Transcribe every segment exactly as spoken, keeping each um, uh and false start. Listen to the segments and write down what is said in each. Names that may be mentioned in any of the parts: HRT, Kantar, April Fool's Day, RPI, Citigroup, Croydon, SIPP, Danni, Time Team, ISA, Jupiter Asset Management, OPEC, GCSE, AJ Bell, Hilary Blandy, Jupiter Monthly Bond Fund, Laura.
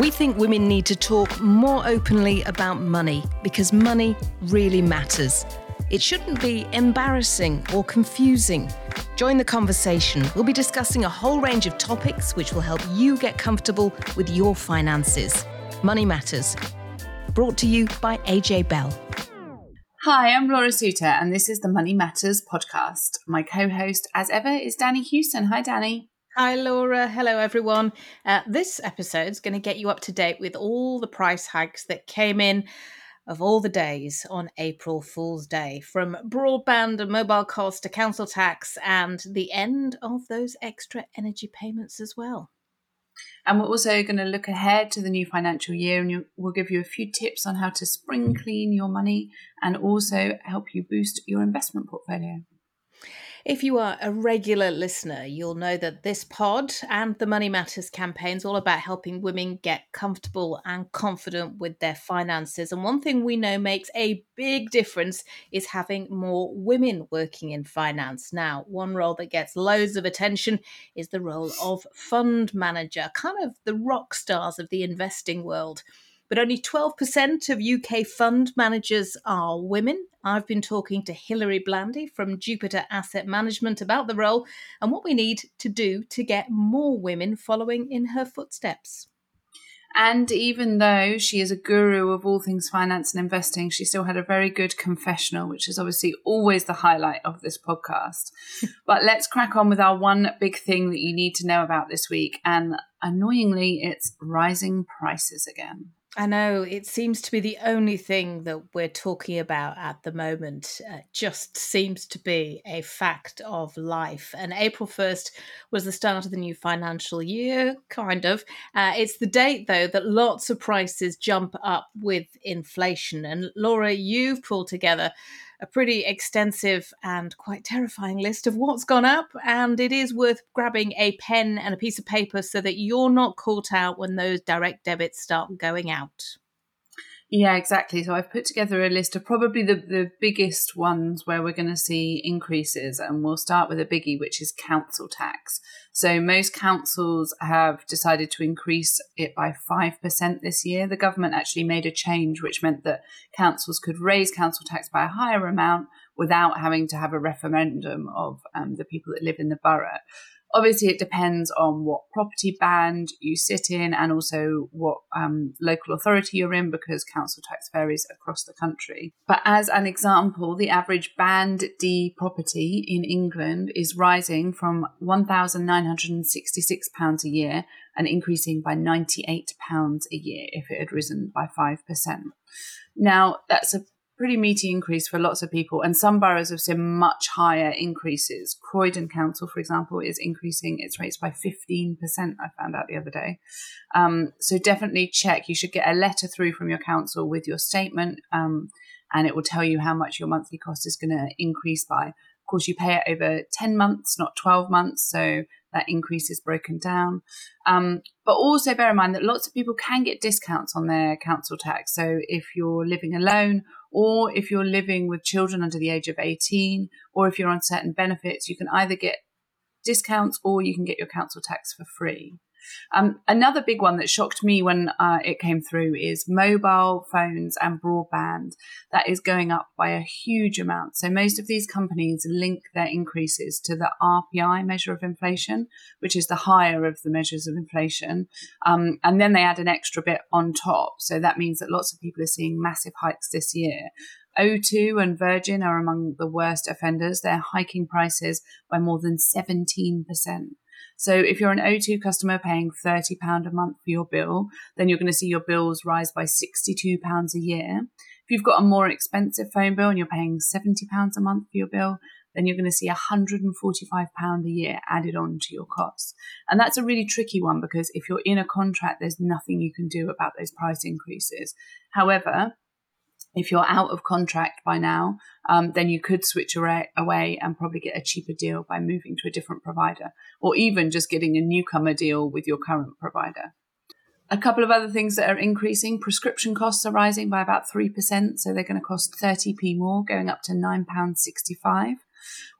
We think women need to talk more openly about money because money really matters. It shouldn't be embarrassing or confusing. Join the conversation. We'll be discussing a whole range of topics which will help you get comfortable with your finances. Money Matters. Brought to you by A J Bell. Hi, I'm Laura Suter, and this is the Money Matters podcast. My co-host, as ever, is Danni Houston. Hi, Danni. Hi, Laura. Hello, everyone. Uh, this episode's going to get you up to date with all the price hikes that came in of all the days on April Fool's Day, from broadband and mobile costs to council tax and the end of those extra energy payments as well. And we're also going to look ahead to the new financial year, and we'll give you a few tips on how to spring clean your money and also help you boost your investment portfolio. If you are a regular listener, you'll know that this pod and the Money Matters campaign is all about helping women get comfortable and confident with their finances. And one thing we know makes a big difference is having more women working in finance. Now, one role that gets loads of attention is the role of fund manager, kind of the rock stars of the investing world. But only twelve percent of U K fund managers are women. I've been talking to Hilary Blandy from Jupiter Asset Management about the role and what we need to do to get more women following in her footsteps. And even though she is a guru of all things finance and investing, she still had a very good confessional, which is obviously always the highlight of this podcast. But let's crack on with our one big thing that you need to know about this week. And annoyingly, it's rising prices again. I know, it seems to be the only thing that we're talking about at the moment. It just seems to be a fact of life. And April first was the start of the new financial year, kind of. Uh, it's the date, though, that lots of prices jump up with inflation. And Laura, you've pulled together a pretty extensive and quite terrifying list of what's gone up, and it is worth grabbing a pen and a piece of paper so that you're not caught out when those direct debits start going out. Yeah, exactly. So I've put together a list of probably the, the biggest ones where we're going to see increases, and we'll start with a biggie, which is council tax. So most councils have decided to increase it by five percent this year. The government actually made a change which meant that councils could raise council tax by a higher amount without having to have a referendum of um, the people that live in the borough. Obviously, it depends on what property band you sit in and also what um, local authority you're in, because council tax varies across the country. But as an example, the average band D property in England is rising from one thousand nine hundred sixty-six pounds a year and increasing by ninety-eight pounds a year if it had risen by five percent. Now, that's a pretty meaty increase for lots of people, and some boroughs have seen much higher increases. Croydon Council, for example, is increasing its rates by fifteen percent, I found out the other day. Um, so definitely check. You should get a letter through from your council with your statement, um, and it will tell you how much your monthly cost is going to increase by. Of course, you pay it over ten months, not twelve months, so that increase is broken down. Um, but also bear in mind that lots of people can get discounts on their council tax. So if you're living alone, or if you're living with children under the age of eighteen, or if you're on certain benefits, you can either get discounts or you can get your council tax for free. Um, another big one that shocked me when uh, it came through is mobile phones and broadband. That is going up by a huge amount. So most of these companies link their increases to the R P I measure of inflation, which is the higher of the measures of inflation. Um, and then they add an extra bit on top. So that means that lots of people are seeing massive hikes this year. O two and Virgin are among the worst offenders. They're hiking prices by more than seventeen percent. So if you're an O two customer paying thirty pounds a month for your bill, then you're going to see your bills rise by sixty-two pounds a year. If you've got a more expensive phone bill and you're paying seventy pounds a month for your bill, then you're going to see one hundred forty-five pounds a year added on to your costs. And that's a really tricky one, because if you're in a contract, there's nothing you can do about those price increases. However, if you're out of contract by now, um, then you could switch away and probably get a cheaper deal by moving to a different provider, or even just getting a newcomer deal with your current provider. A couple of other things that are increasing: prescription costs are rising by about three percent, so they're going to cost thirty p more, going up to nine pounds sixty-five.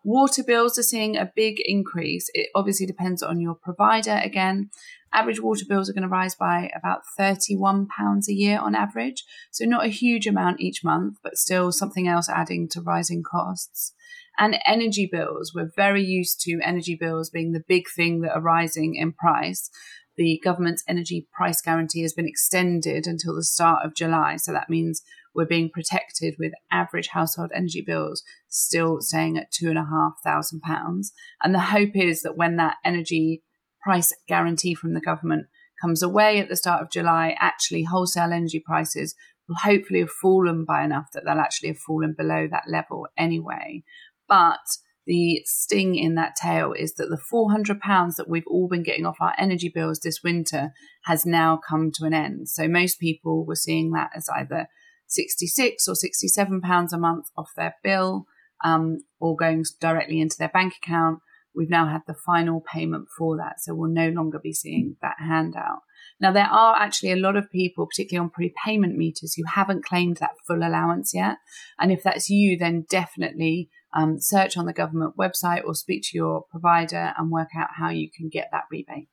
Water bills are seeing a big increase. It obviously depends on your provider again. Average water bills are going to rise by about thirty-one pounds a year on average. So not a huge amount each month, but still something else adding to rising costs. And energy bills. We're very used to energy bills being the big thing that are rising in price. The government's energy price guarantee has been extended until the start of July. So that means we're being protected with average household energy bills still staying at two and a half thousand pounds. And the hope is that when that energy price guarantee from the government comes away at the start of July, actually wholesale energy prices will hopefully have fallen by enough that they'll actually have fallen below that level anyway. But the sting in that tale is that the four hundred pounds that we've all been getting off our energy bills this winter has now come to an end. So most people were seeing that as either sixty-six or sixty-seven pounds a month off their bill, um, or going directly into their bank account. We've now had the final payment for that, so we'll no longer be seeing that handout. Now, there are actually a lot of people, particularly on prepayment meters, who haven't claimed that full allowance yet. And if that's you, then definitely um, search on the government website or speak to your provider and work out how you can get that rebate.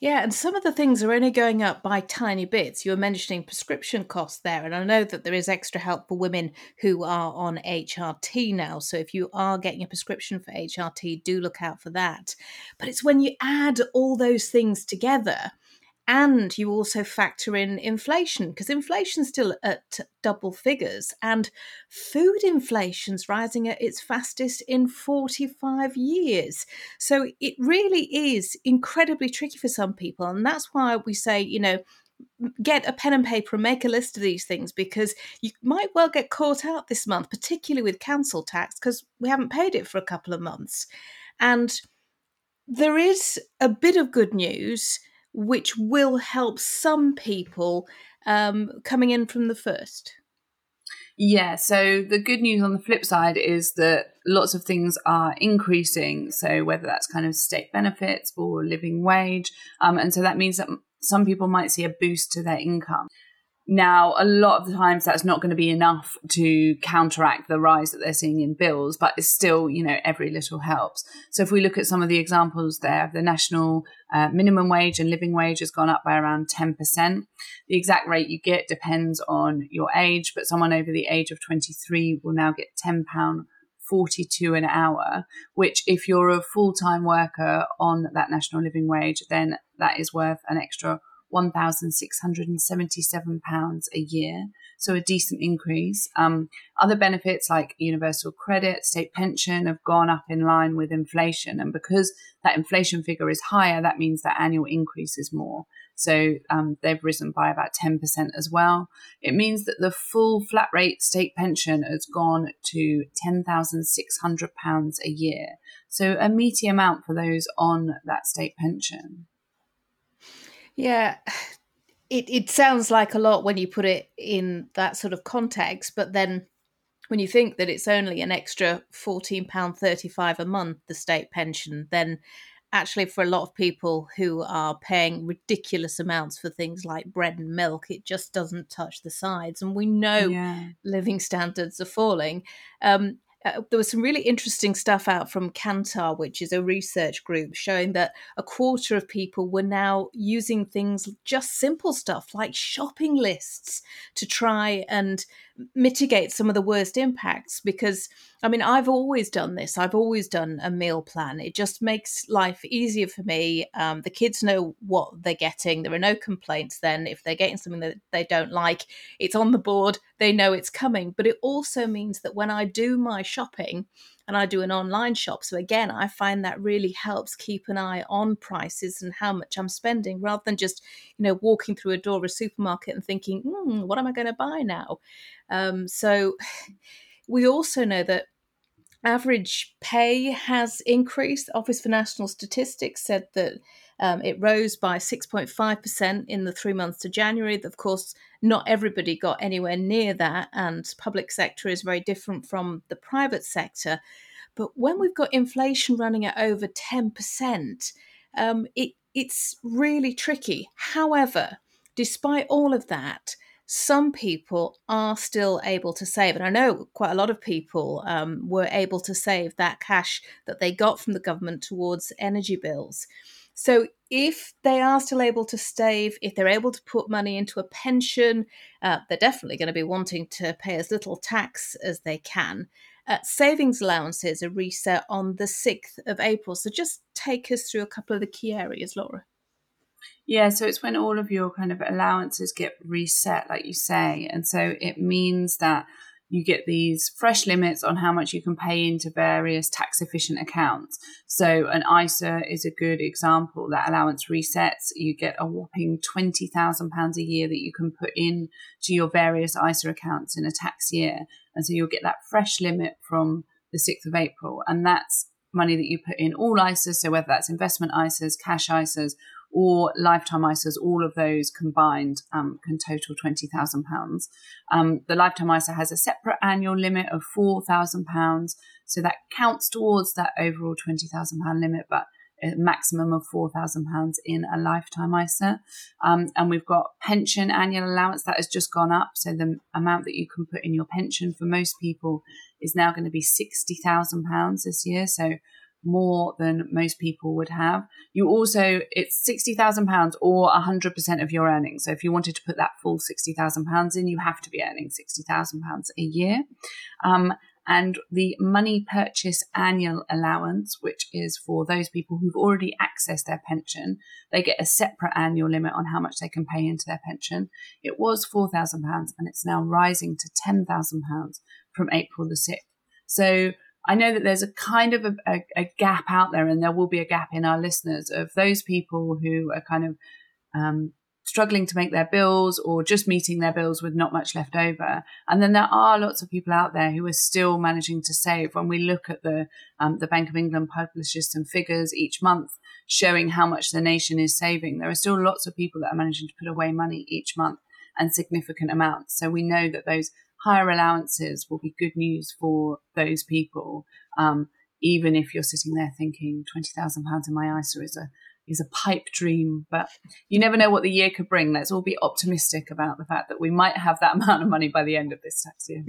Yeah, and some of the things are only going up by tiny bits. You were mentioning prescription costs there, and I know that there is extra help for women who are on H R T now. So if you are getting a prescription for H R T, do look out for that. But it's when you add all those things together and you also factor in inflation, because inflation's still at double figures and food inflation's rising at its fastest in forty-five years. So it really is incredibly tricky for some people. And that's why we say, you know, get a pen and paper and make a list of these things, because you might well get caught out this month, particularly with council tax, because we haven't paid it for a couple of months. And there is a bit of good news which will help some people um, coming in from the first. Yeah, so the good news on the flip side is that lots of things are increasing. So whether that's kind of state benefits or living wage. Um, and so that means that some people might see a boost to their income. Now, a lot of the times that's not going to be enough to counteract the rise that they're seeing in bills, but it's still, you know, every little helps. So if we look at some of the examples there, the national uh, minimum wage and living wage has gone up by around ten percent. The exact rate you get depends on your age, but someone over the age of twenty-three will now get ten pounds forty-two an hour, which if you're a full-time worker on that national living wage, then that is worth an extra one thousand six hundred seventy-seven pounds a year, so a decent increase. Um, other benefits like universal credit, state pension have gone up in line with inflation, and because that inflation figure is higher, that means that annual increase is more. So um, they've risen by about ten percent as well. It means that the full flat rate state pension has gone to ten thousand six hundred pounds a year, so a meaty amount for those on that state pension. Yeah, it, it sounds like a lot when you put it in that sort of context, but then when you think that it's only an extra fourteen pounds thirty-five a month, the state pension, then actually for a lot of people who are paying ridiculous amounts for things like bread and milk, it just doesn't touch the sides. And we know yeah. living standards are falling. Um, Uh, there was some really interesting stuff out from Kantar, which is a research group, showing that a quarter of people were now using things, just simple stuff like shopping lists, to try and mitigate some of the worst impacts. Because, I mean, I've always done this. I've always done a meal plan. It just makes life easier for me. Um, the kids know what they're getting. There are no complaints then. If they're getting something that they don't like, it's on the board. They know it's coming. But it also means that when I do my shopping, and I do an online shop, so again, I find that really helps keep an eye on prices and how much I'm spending, rather than just, you know, walking through a door of a supermarket and thinking, mm, what am I going to buy now? Um, so we also know that average pay has increased. The Office for National Statistics said that um, it rose by six point five percent in the three months to January. Of course, not everybody got anywhere near that, and public sector is very different from the private sector. But when we've got inflation running at over ten percent, um, it, it's really tricky. However, despite all of that, some people are still able to save. And I know quite a lot of people um, were able to save that cash that they got from the government towards energy bills. So if they are still able to save, if they're able to put money into a pension, uh, they're definitely going to be wanting to pay as little tax as they can. Uh, savings allowances are reset on the sixth of April. So just take us through a couple of the key areas, Laura. Yeah, so it's when all of your kind of allowances get reset, like you say. And so it means that you get these fresh limits on how much you can pay into various tax-efficient accounts. So an I S A is a good example. That allowance resets. You get a whopping twenty thousand pounds a year that you can put in to your various I S A accounts in a tax year. And so you'll get that fresh limit from the sixth of April. And that's money that you put in all I S As, so whether that's investment I S As, cash I S As, or lifetime I S As, all of those combined um, can total twenty thousand pounds. Um, the lifetime I S A has a separate annual limit of four thousand pounds. So that counts towards that overall twenty thousand pounds limit, but a maximum of four thousand pounds in a lifetime I S A. Um, and we've got pension annual allowance that has just gone up. So the amount that you can put in your pension for most people is now going to be sixty thousand pounds this year. So more than most people would have. You also, it's sixty thousand pounds or one hundred percent of your earnings. So if you wanted to put that full sixty thousand pounds in, you have to be earning sixty thousand pounds a year. Um, and the money purchase annual allowance, which is for those people who've already accessed their pension, they get a separate annual limit on how much they can pay into their pension. It was four thousand pounds and it's now rising to ten thousand pounds from April the sixth. So I know that there's a kind of a, a, a gap out there, and there will be a gap in our listeners of those people who are kind of um, struggling to make their bills or just meeting their bills with not much left over. And then there are lots of people out there who are still managing to save. When we look at the um, the Bank of England publishes some figures each month showing how much the nation is saving, there are still lots of people that are managing to put away money each month and significant amounts. So we know that those higher allowances will be good news for those people, um, even if you're sitting there thinking twenty thousand pounds in my I S A is a is a pipe dream. But you never know what the year could bring. Let's all be optimistic about the fact that we might have that amount of money by the end of this tax year.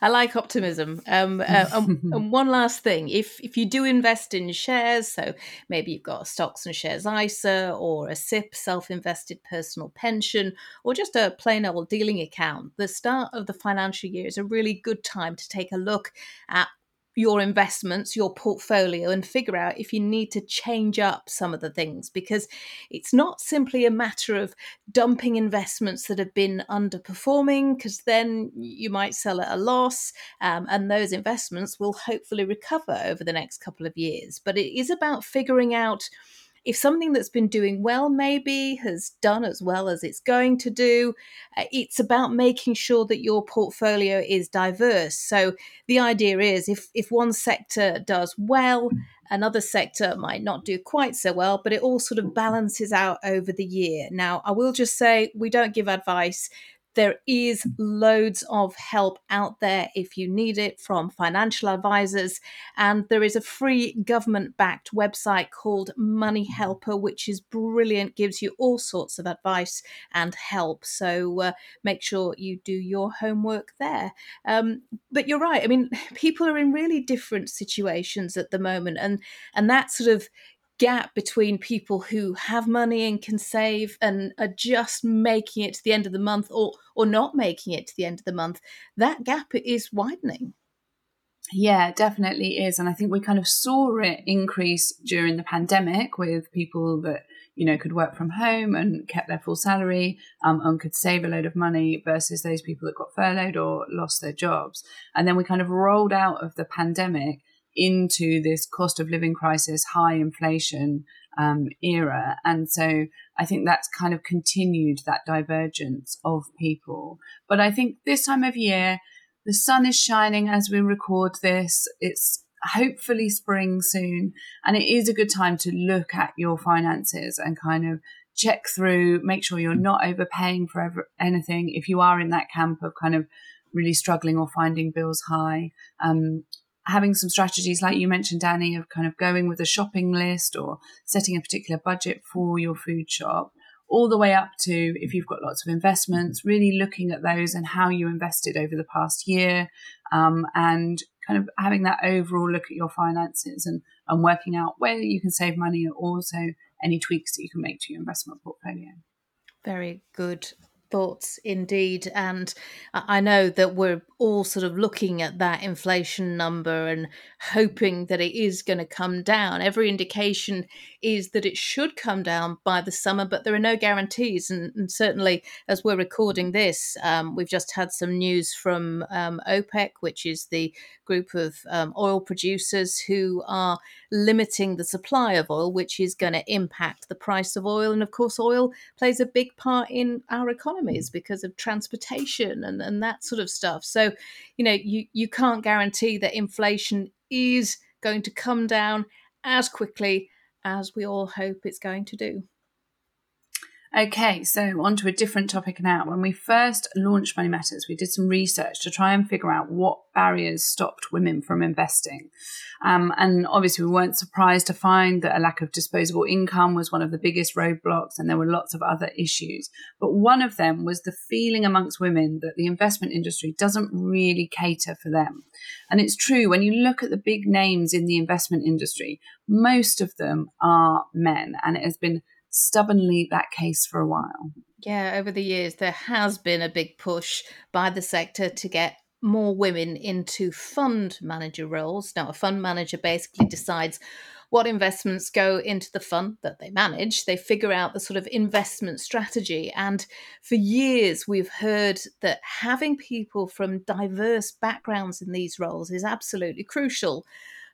I like optimism. Um, uh, and, and one last thing, if if you do invest in shares, so maybe you've got a stocks and shares I S A or a S I P, self-invested personal pension, or just a plain old dealing account, the start of the financial year is a really good time to take a look at your investments, your portfolio, and figure out if you need to change up some of the things, because it's not simply a matter of dumping investments that have been underperforming, because then you might sell at a loss, um, and those investments will hopefully recover over the next couple of years. But it is about figuring out if something that's been doing well maybe has done as well as it's going to do. It's about making sure that your portfolio is diverse. So the idea is if, if one sector does well, another sector might not do quite so well, but it all sort of balances out over the year. Now, I will just say we don't give advice. There is loads of help out there if you need it from financial advisors. And there is a free government-backed website called Money Helper, which is brilliant, gives you all sorts of advice and help. So uh, make sure you do your homework there. Um, but you're right. I mean, people are in really different situations at the moment. And, and that sort of gap between people who have money and can save and are just making it to the end of the month or or not making it to the end of the month, that gap is widening. Yeah, it definitely is. And I think we kind of saw it increase during the pandemic with people that, you know, could work from home and kept their full salary um, and could save a load of money versus those people that got furloughed or lost their jobs. And then we kind of rolled out of the pandemic into this cost of living crisis, high inflation um, era. And so I think that's kind of continued that divergence of people. But I think this time of year, the sun is shining as we record this. It's hopefully spring soon. And it is a good time to look at your finances and kind of check through, make sure you're not overpaying for ever, anything. If you are in that camp of kind of really struggling or finding bills high, um, having some strategies like you mentioned, Danni, of kind of going with a shopping list or setting a particular budget for your food shop, all the way up to if you've got lots of investments, really looking at those and how you invested over the past year, um, and kind of having that overall look at your finances and, and working out where you can save money and also any tweaks that you can make to your investment portfolio. Very good thoughts indeed. And I know that we're all sort of looking at that inflation number and hoping that it is going to come down. Every indication is that it should come down by the summer, but there are no guarantees. And, and certainly as we're recording this, um, we've just had some news from um, OPEC, which is the group of um, oil producers who are limiting the supply of oil, which is going to impact the price of oil. And of course, oil plays a big part in our economy because of transportation and, and that sort of stuff. So, you know, you, you can't guarantee that inflation is going to come down as quickly as we all hope it's going to do. Okay, so on to a different topic now. When we first launched Money Matters, we did some research to try and figure out what barriers stopped women from investing. Um, and obviously we weren't surprised to find that a lack of disposable income was one of the biggest roadblocks, and there were lots of other issues. But one of them was the feeling amongst women that the investment industry doesn't really cater for them. And it's true, when you look at the big names in the investment industry, most of them are men, and it has been stubbornly that case for a while. Yeah, over the years, there has been a big push by the sector to get more women into fund manager roles. Now, a fund manager basically decides what investments go into the fund that they manage. They figure out the sort of investment strategy. And for years, we've heard that having people from diverse backgrounds in these roles is absolutely crucial.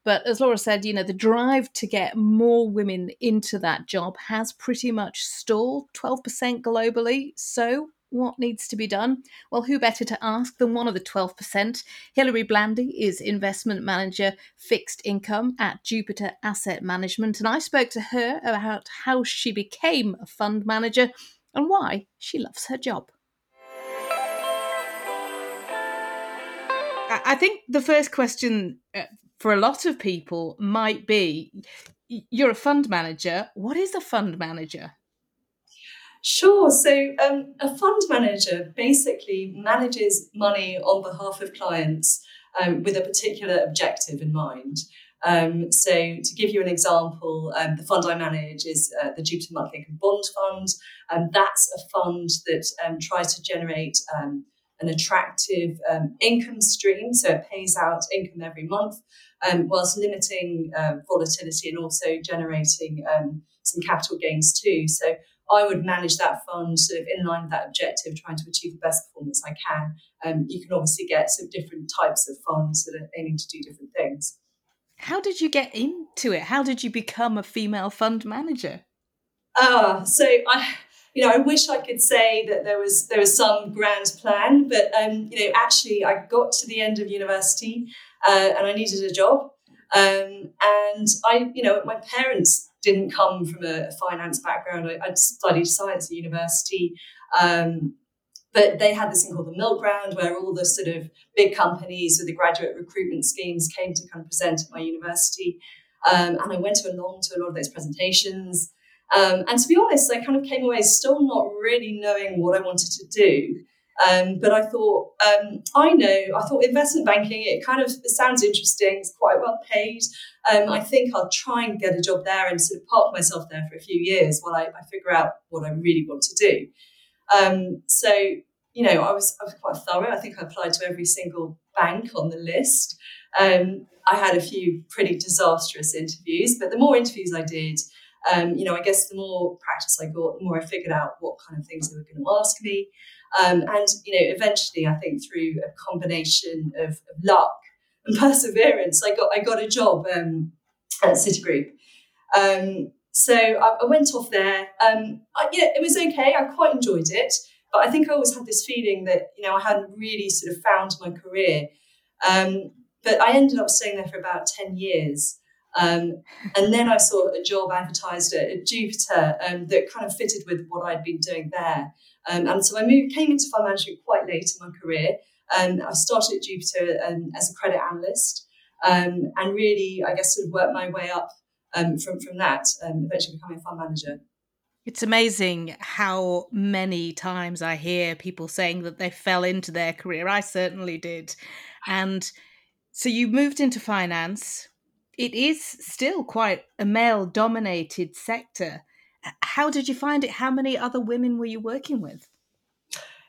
But as Laura said, you know, the drive to get more women into that job has pretty much stalled, twelve percent globally. So what needs to be done? Well, who better to ask than one of the twelve percent? Hilary Blandy is investment manager, fixed income at Jupiter Asset Management. And I spoke to her about how she became a fund manager and why she loves her job. I think the first question for a lot of people might be, you're a fund manager. What is a fund manager? Sure. So um, a fund manager basically manages money on behalf of clients um, with a particular objective in mind. Um, so to give you an example, um, the fund I manage is uh, the Jupiter Monthly Bond Fund. And that's a fund that um, tries to generate um, an attractive um, income stream, so it pays out income every month, um, whilst limiting uh, volatility and also generating um, some capital gains too. So I would manage that fund sort of in line with that objective, trying to achieve the best performance I can. Um, you can obviously get some different types of funds that are aiming to do different things. How did you get into it? How did you become a female fund manager? Ah, uh, so I... You know, I wish I could say that there was there was some grand plan, but, um, you know, actually I got to the end of university uh, and I needed a job. Um, and I, you know, my parents didn't come from a finance background. I, I studied science at university, um, but they had this thing called the Mill Grant, where all the sort of big companies with the graduate recruitment schemes came to kind of present at my university. Um, and I went along to a lot of those presentations. Um, and to be honest, I kind of came away still not really knowing what I wanted to do. Um, but I thought, um, I know, I thought investment banking, it kind of it sounds interesting. It's quite well paid. Um, I think I'll try and get a job there and sort of park myself there for a few years while I, I figure out what I really want to do. Um, so, you know, I was, I was quite thorough. I think I applied to every single bank on the list. Um, I had a few pretty disastrous interviews, but the more interviews I did, Um, you know, I guess the more practice I got, the more I figured out what kind of things they were going to ask me. Um, and, you know, eventually, I think through a combination of, of luck and perseverance, I got I got a job um, at Citigroup. Um, so I, I went off there. Um, I, yeah, it was okay. I quite enjoyed it. But I think I always had this feeling that, you know, I hadn't really sort of found my career. Um, but I ended up staying there for about ten years. Um, and then I saw a job advertised at, at Jupiter um, that kind of fitted with what I'd been doing there. Um, and so I moved, came into fund management quite late in my career. Um, I started at Jupiter um, as a credit analyst um, and really, I guess, sort of worked my way up um, from, from that, um, eventually becoming a fund manager. It's amazing how many times I hear people saying that they fell into their career. I certainly did. And so you moved into finance. It is still quite a male-dominated sector. How did you find it? How many other women were you working with?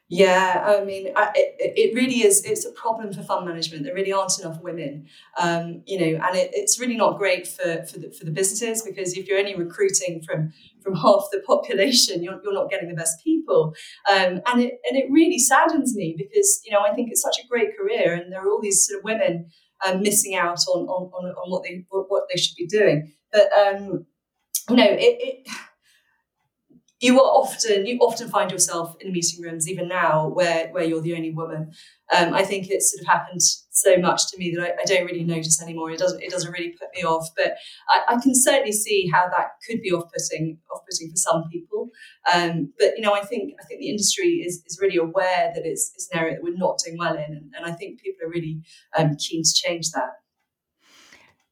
Yeah, I mean, I, it, it really is, it's a problem for fund management. There really aren't enough women, um, you know, and it, it's really not great for, for, the, for the businesses, because if you're only recruiting from, from half the population, you're, you're not getting the best people. Um, and it and it really saddens me because, you know, I think it's such a great career and there are all these sort of women um, missing out on, on, on, on what they what they should be doing. But, um, you know, it... it You are often you often find yourself in meeting rooms, even now, where, where you're the only woman. Um, I think it's sort of happened so much to me that I, I don't really notice anymore. It doesn't it doesn't really put me off, but I, I can certainly see how that could be off putting off putting for some people. Um, but you know, I think I think the industry is, is really aware that it's it's an area that we're not doing well in, and, and I think people are really um, keen to change that.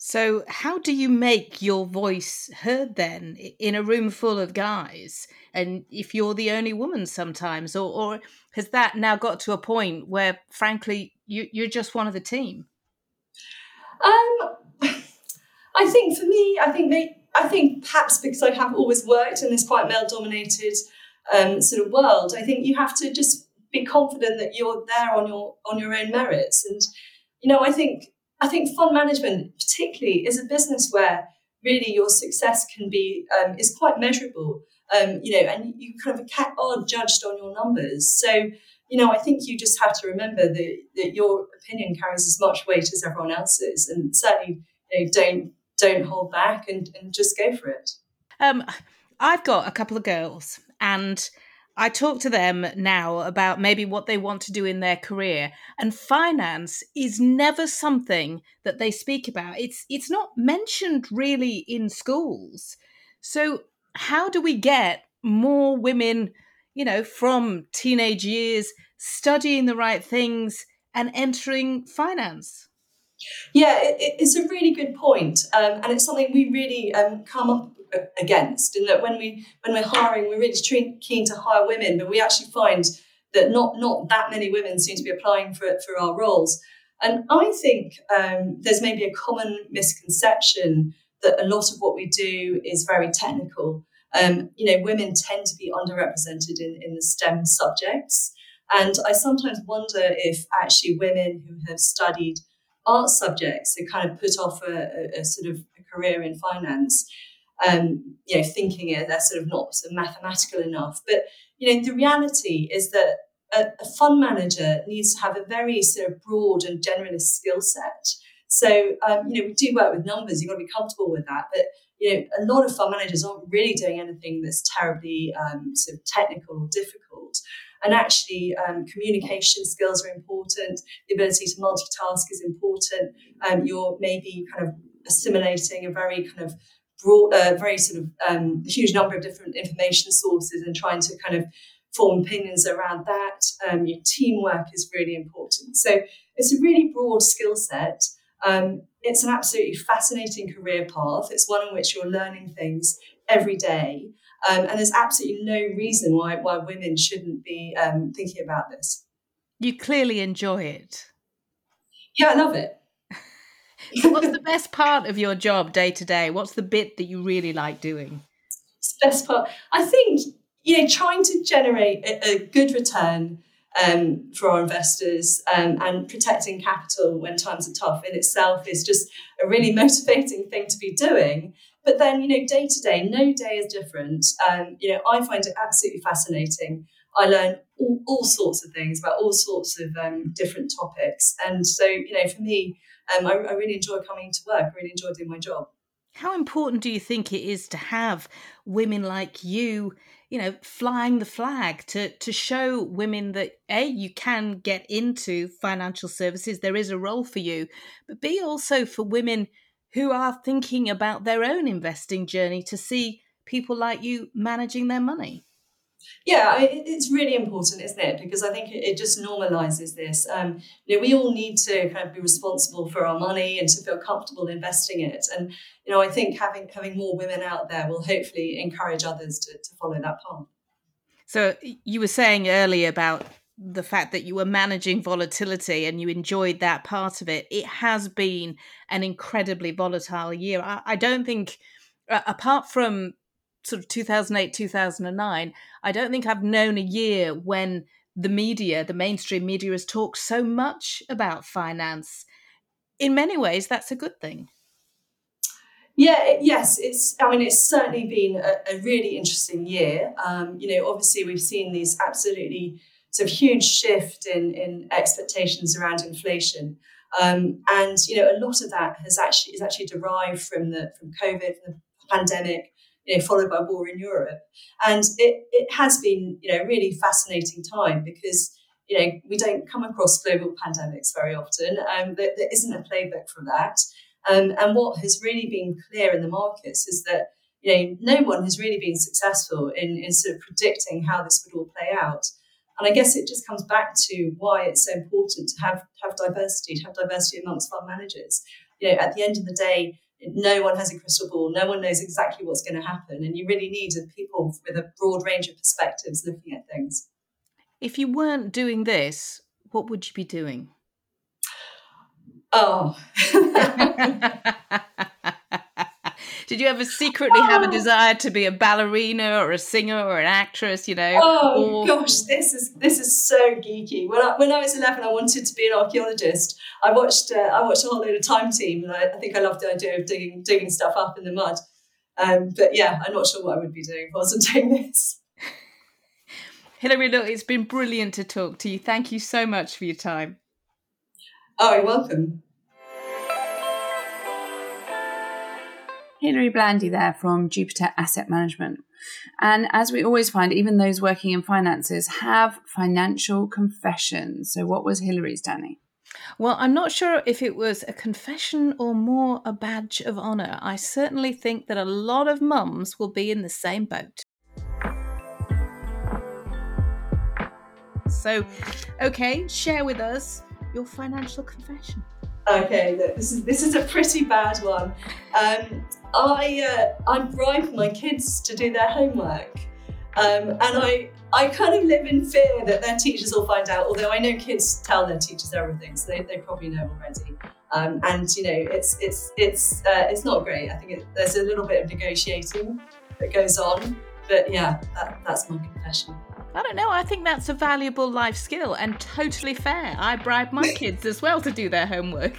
So how do you make your voice heard then in a room full of guys? And if you're the only woman sometimes, or, or has that now got to a point where, frankly, you, you're just one of the team? Um, I think for me, I think they, I think perhaps because I have always worked in this quite male-dominated um, sort of world, I think you have to just be confident that you're there on your on your own merits. And you know, I think. I think fund management particularly is a business where really your success can be, um, is quite measurable, um, you know, and you kind of are judged on your numbers. So, you know, I think you just have to remember that, that your opinion carries as much weight as everyone else's, and certainly, you know, don't, don't hold back and, and just go for it. Um, I've got a couple of girls, and I talk to them now about maybe what they want to do in their career, and finance is never something that they speak about. It's it's not mentioned really in schools. So how do we get more women, you know, from teenage years studying the right things and entering finance? Yeah, it, it's a really good point, um, and it's something we really um, come up against. And that when we when we're hiring, we're really tre- keen to hire women, but we actually find that not not that many women seem to be applying for for our roles. And I think um, there's maybe a common misconception that a lot of what we do is very technical. Um, you know, women tend to be underrepresented in, in the STEM subjects, and I sometimes wonder if actually women who have studied art subjects are kind of put off a, a, a sort of a career in finance. Um, you know, thinking they're sort of not sort of mathematical enough. But, you know, the reality is that a, a fund manager needs to have a very sort of broad and generalist skill set. So, um, you know, we do work with numbers. You've got to be comfortable with that. But, you know, a lot of fund managers aren't really doing anything that's terribly um, sort of technical or difficult. And actually, um, communication skills are important. The ability to multitask is important. Um, you're maybe kind of assimilating a very kind of Broad, uh, very sort of um, huge number of different information sources and trying to kind of form opinions around that. Um, your teamwork is really important. So it's a really broad skill set. Um, it's an absolutely fascinating career path. It's one in which you're learning things every day. Um, and there's absolutely no reason why, why women shouldn't be um, thinking about this. You clearly enjoy it. Yeah, I love it. So what's the best part of your job day to day? What's the bit that you really like doing? It's the best part. I think, you know, trying to generate a, a good return um, for our investors um, and protecting capital when times are tough in itself is just a really motivating thing to be doing. But then, you know, day to day, no day is different. Um, you know, I find it absolutely fascinating. I learn all, all sorts of things about all sorts of um, different topics. And so, you know, for me, um, I, I really enjoy coming to work. I really enjoy doing my job. How important do you think it is to have women like you, you know, flying the flag to, to show women that, A, you can get into financial services, there is a role for you, but B, also for women who are thinking about their own investing journey to see people like you managing their money? Yeah, it's really important, isn't it? Because I think it just normalises this. Um, you know, we all need to kind of be responsible for our money and to feel comfortable investing it. And you know, I think having having more women out there will hopefully encourage others to, to follow that path. So you were saying earlier about the fact that you were managing volatility and you enjoyed that part of it. It has been an incredibly volatile year. I, I don't think, uh, apart from sort of two thousand eight, two thousand nine, I don't think I've known a year when the media, the mainstream media, has talked so much about finance. In many ways, that's a good thing. Yeah, yes, it's, I mean, it's certainly been a, a really interesting year. Um, you know, obviously we've seen these absolutely sort of huge shift in, in expectations around inflation. Um, and, you know, a lot of that has actually is actually derived from the from COVID, from the pandemic, you know, followed by war in Europe. And it, it has been, you know, a really fascinating time because, you know, we don't come across global pandemics very often. Um, there, there isn't a playbook for that. Um, and what has really been clear in the markets is that, you know, no one has really been successful in, in sort of predicting how this would all play out. And I guess it just comes back to why it's so important to have, have diversity, to have diversity amongst fund managers. You know, at the end of the day, no one has a crystal ball. No one knows exactly what's going to happen. And you really need people with a broad range of perspectives looking at things. If you weren't doing this, what would you be doing? Oh. Did you ever secretly oh. have a desire to be a ballerina or a singer or an actress, you know? Oh, or... gosh, this is this is so geeky. When I, when I was eleven, I wanted to be an archaeologist. I watched uh, I watched a whole load of Time Team, and I, I think I loved the idea of digging, digging stuff up in the mud. Um, but, yeah, I'm not sure what I would be doing if I wasn't doing this. Hilary, look, it's been brilliant to talk to you. Thank you so much for your time. Oh, you're welcome. Hilary Blandy there from Jupiter Asset Management. And as we always find, even those working in finances have financial confessions. So what was Hilary's, Danni? Well, I'm not sure if it was a confession or more a badge of honour. I certainly think that a lot of mums will be in the same boat. So, okay, share with us your financial confession. Okay, look, this is this is a pretty bad one. Um, I uh, I bribe my kids to do their homework, um, and I I kind of live in fear that their teachers will find out. Although I know kids tell their teachers everything, so they, they probably know already. Um, and you know, it's it's it's uh, it's not great. I think it, there's a little bit of negotiating that goes on, but yeah, that, that's my confession. I don't know, I think that's a valuable life skill and totally fair. I bribe my kids as well to do their homework.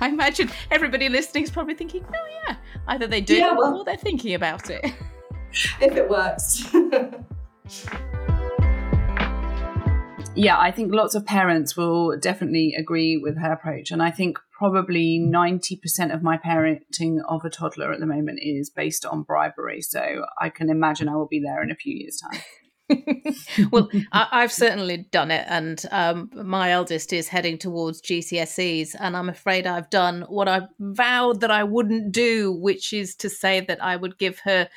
I imagine everybody listening is probably thinking, oh yeah, either they do yeah, well, or they're thinking about it. If it works. Yeah, I think lots of parents will definitely agree with her approach. And I think probably ninety percent of my parenting of a toddler at the moment is based on bribery. So I can imagine I will be there in a few years' time. Well, I, I've certainly done it, and um, my eldest is heading towards G C S Es, and I'm afraid I've done what I vowed that I wouldn't do, which is to say that I would give her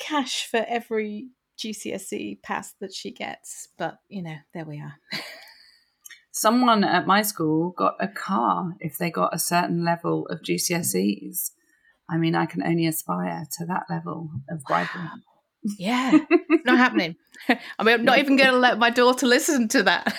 cash for every G C S E pass that she gets. But, you know, there we are. Someone at my school got a car if they got a certain level of G C S Es. I mean, I can only aspire to that level of bribery. Wow. Yeah, not happening. I mean, I'm not even going to let my daughter listen to that.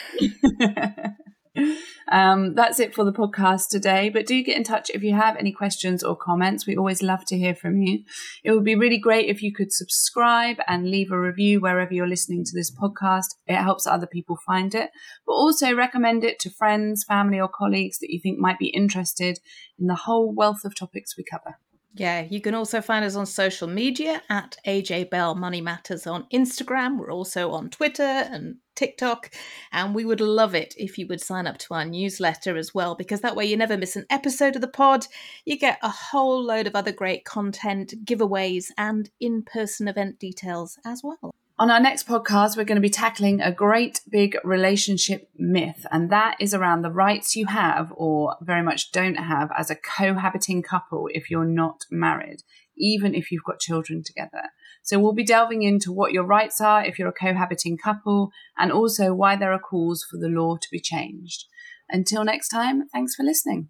um, that's it for the podcast today. But do get in touch if you have any questions or comments. We always love to hear from you. It would be really great if you could subscribe and leave a review wherever you're listening to this podcast. It helps other people find it. But also recommend it to friends, family, or colleagues that you think might be interested in the whole wealth of topics we cover. Yeah, you can also find us on social media at A J Bell Money Matters on Instagram. We're also on Twitter and TikTok, and we would love it if you would sign up to our newsletter as well, because that way you never miss an episode of the pod. You get a whole load of other great content, giveaways, and in-person event details as well. On our next podcast, we're going to be tackling a great big relationship myth, and that is around the rights you have or very much don't have as a cohabiting couple if you're not married, even if you've got children together. So we'll be delving into what your rights are if you're a cohabiting couple, and also why there are calls for the law to be changed. Until next time, thanks for listening.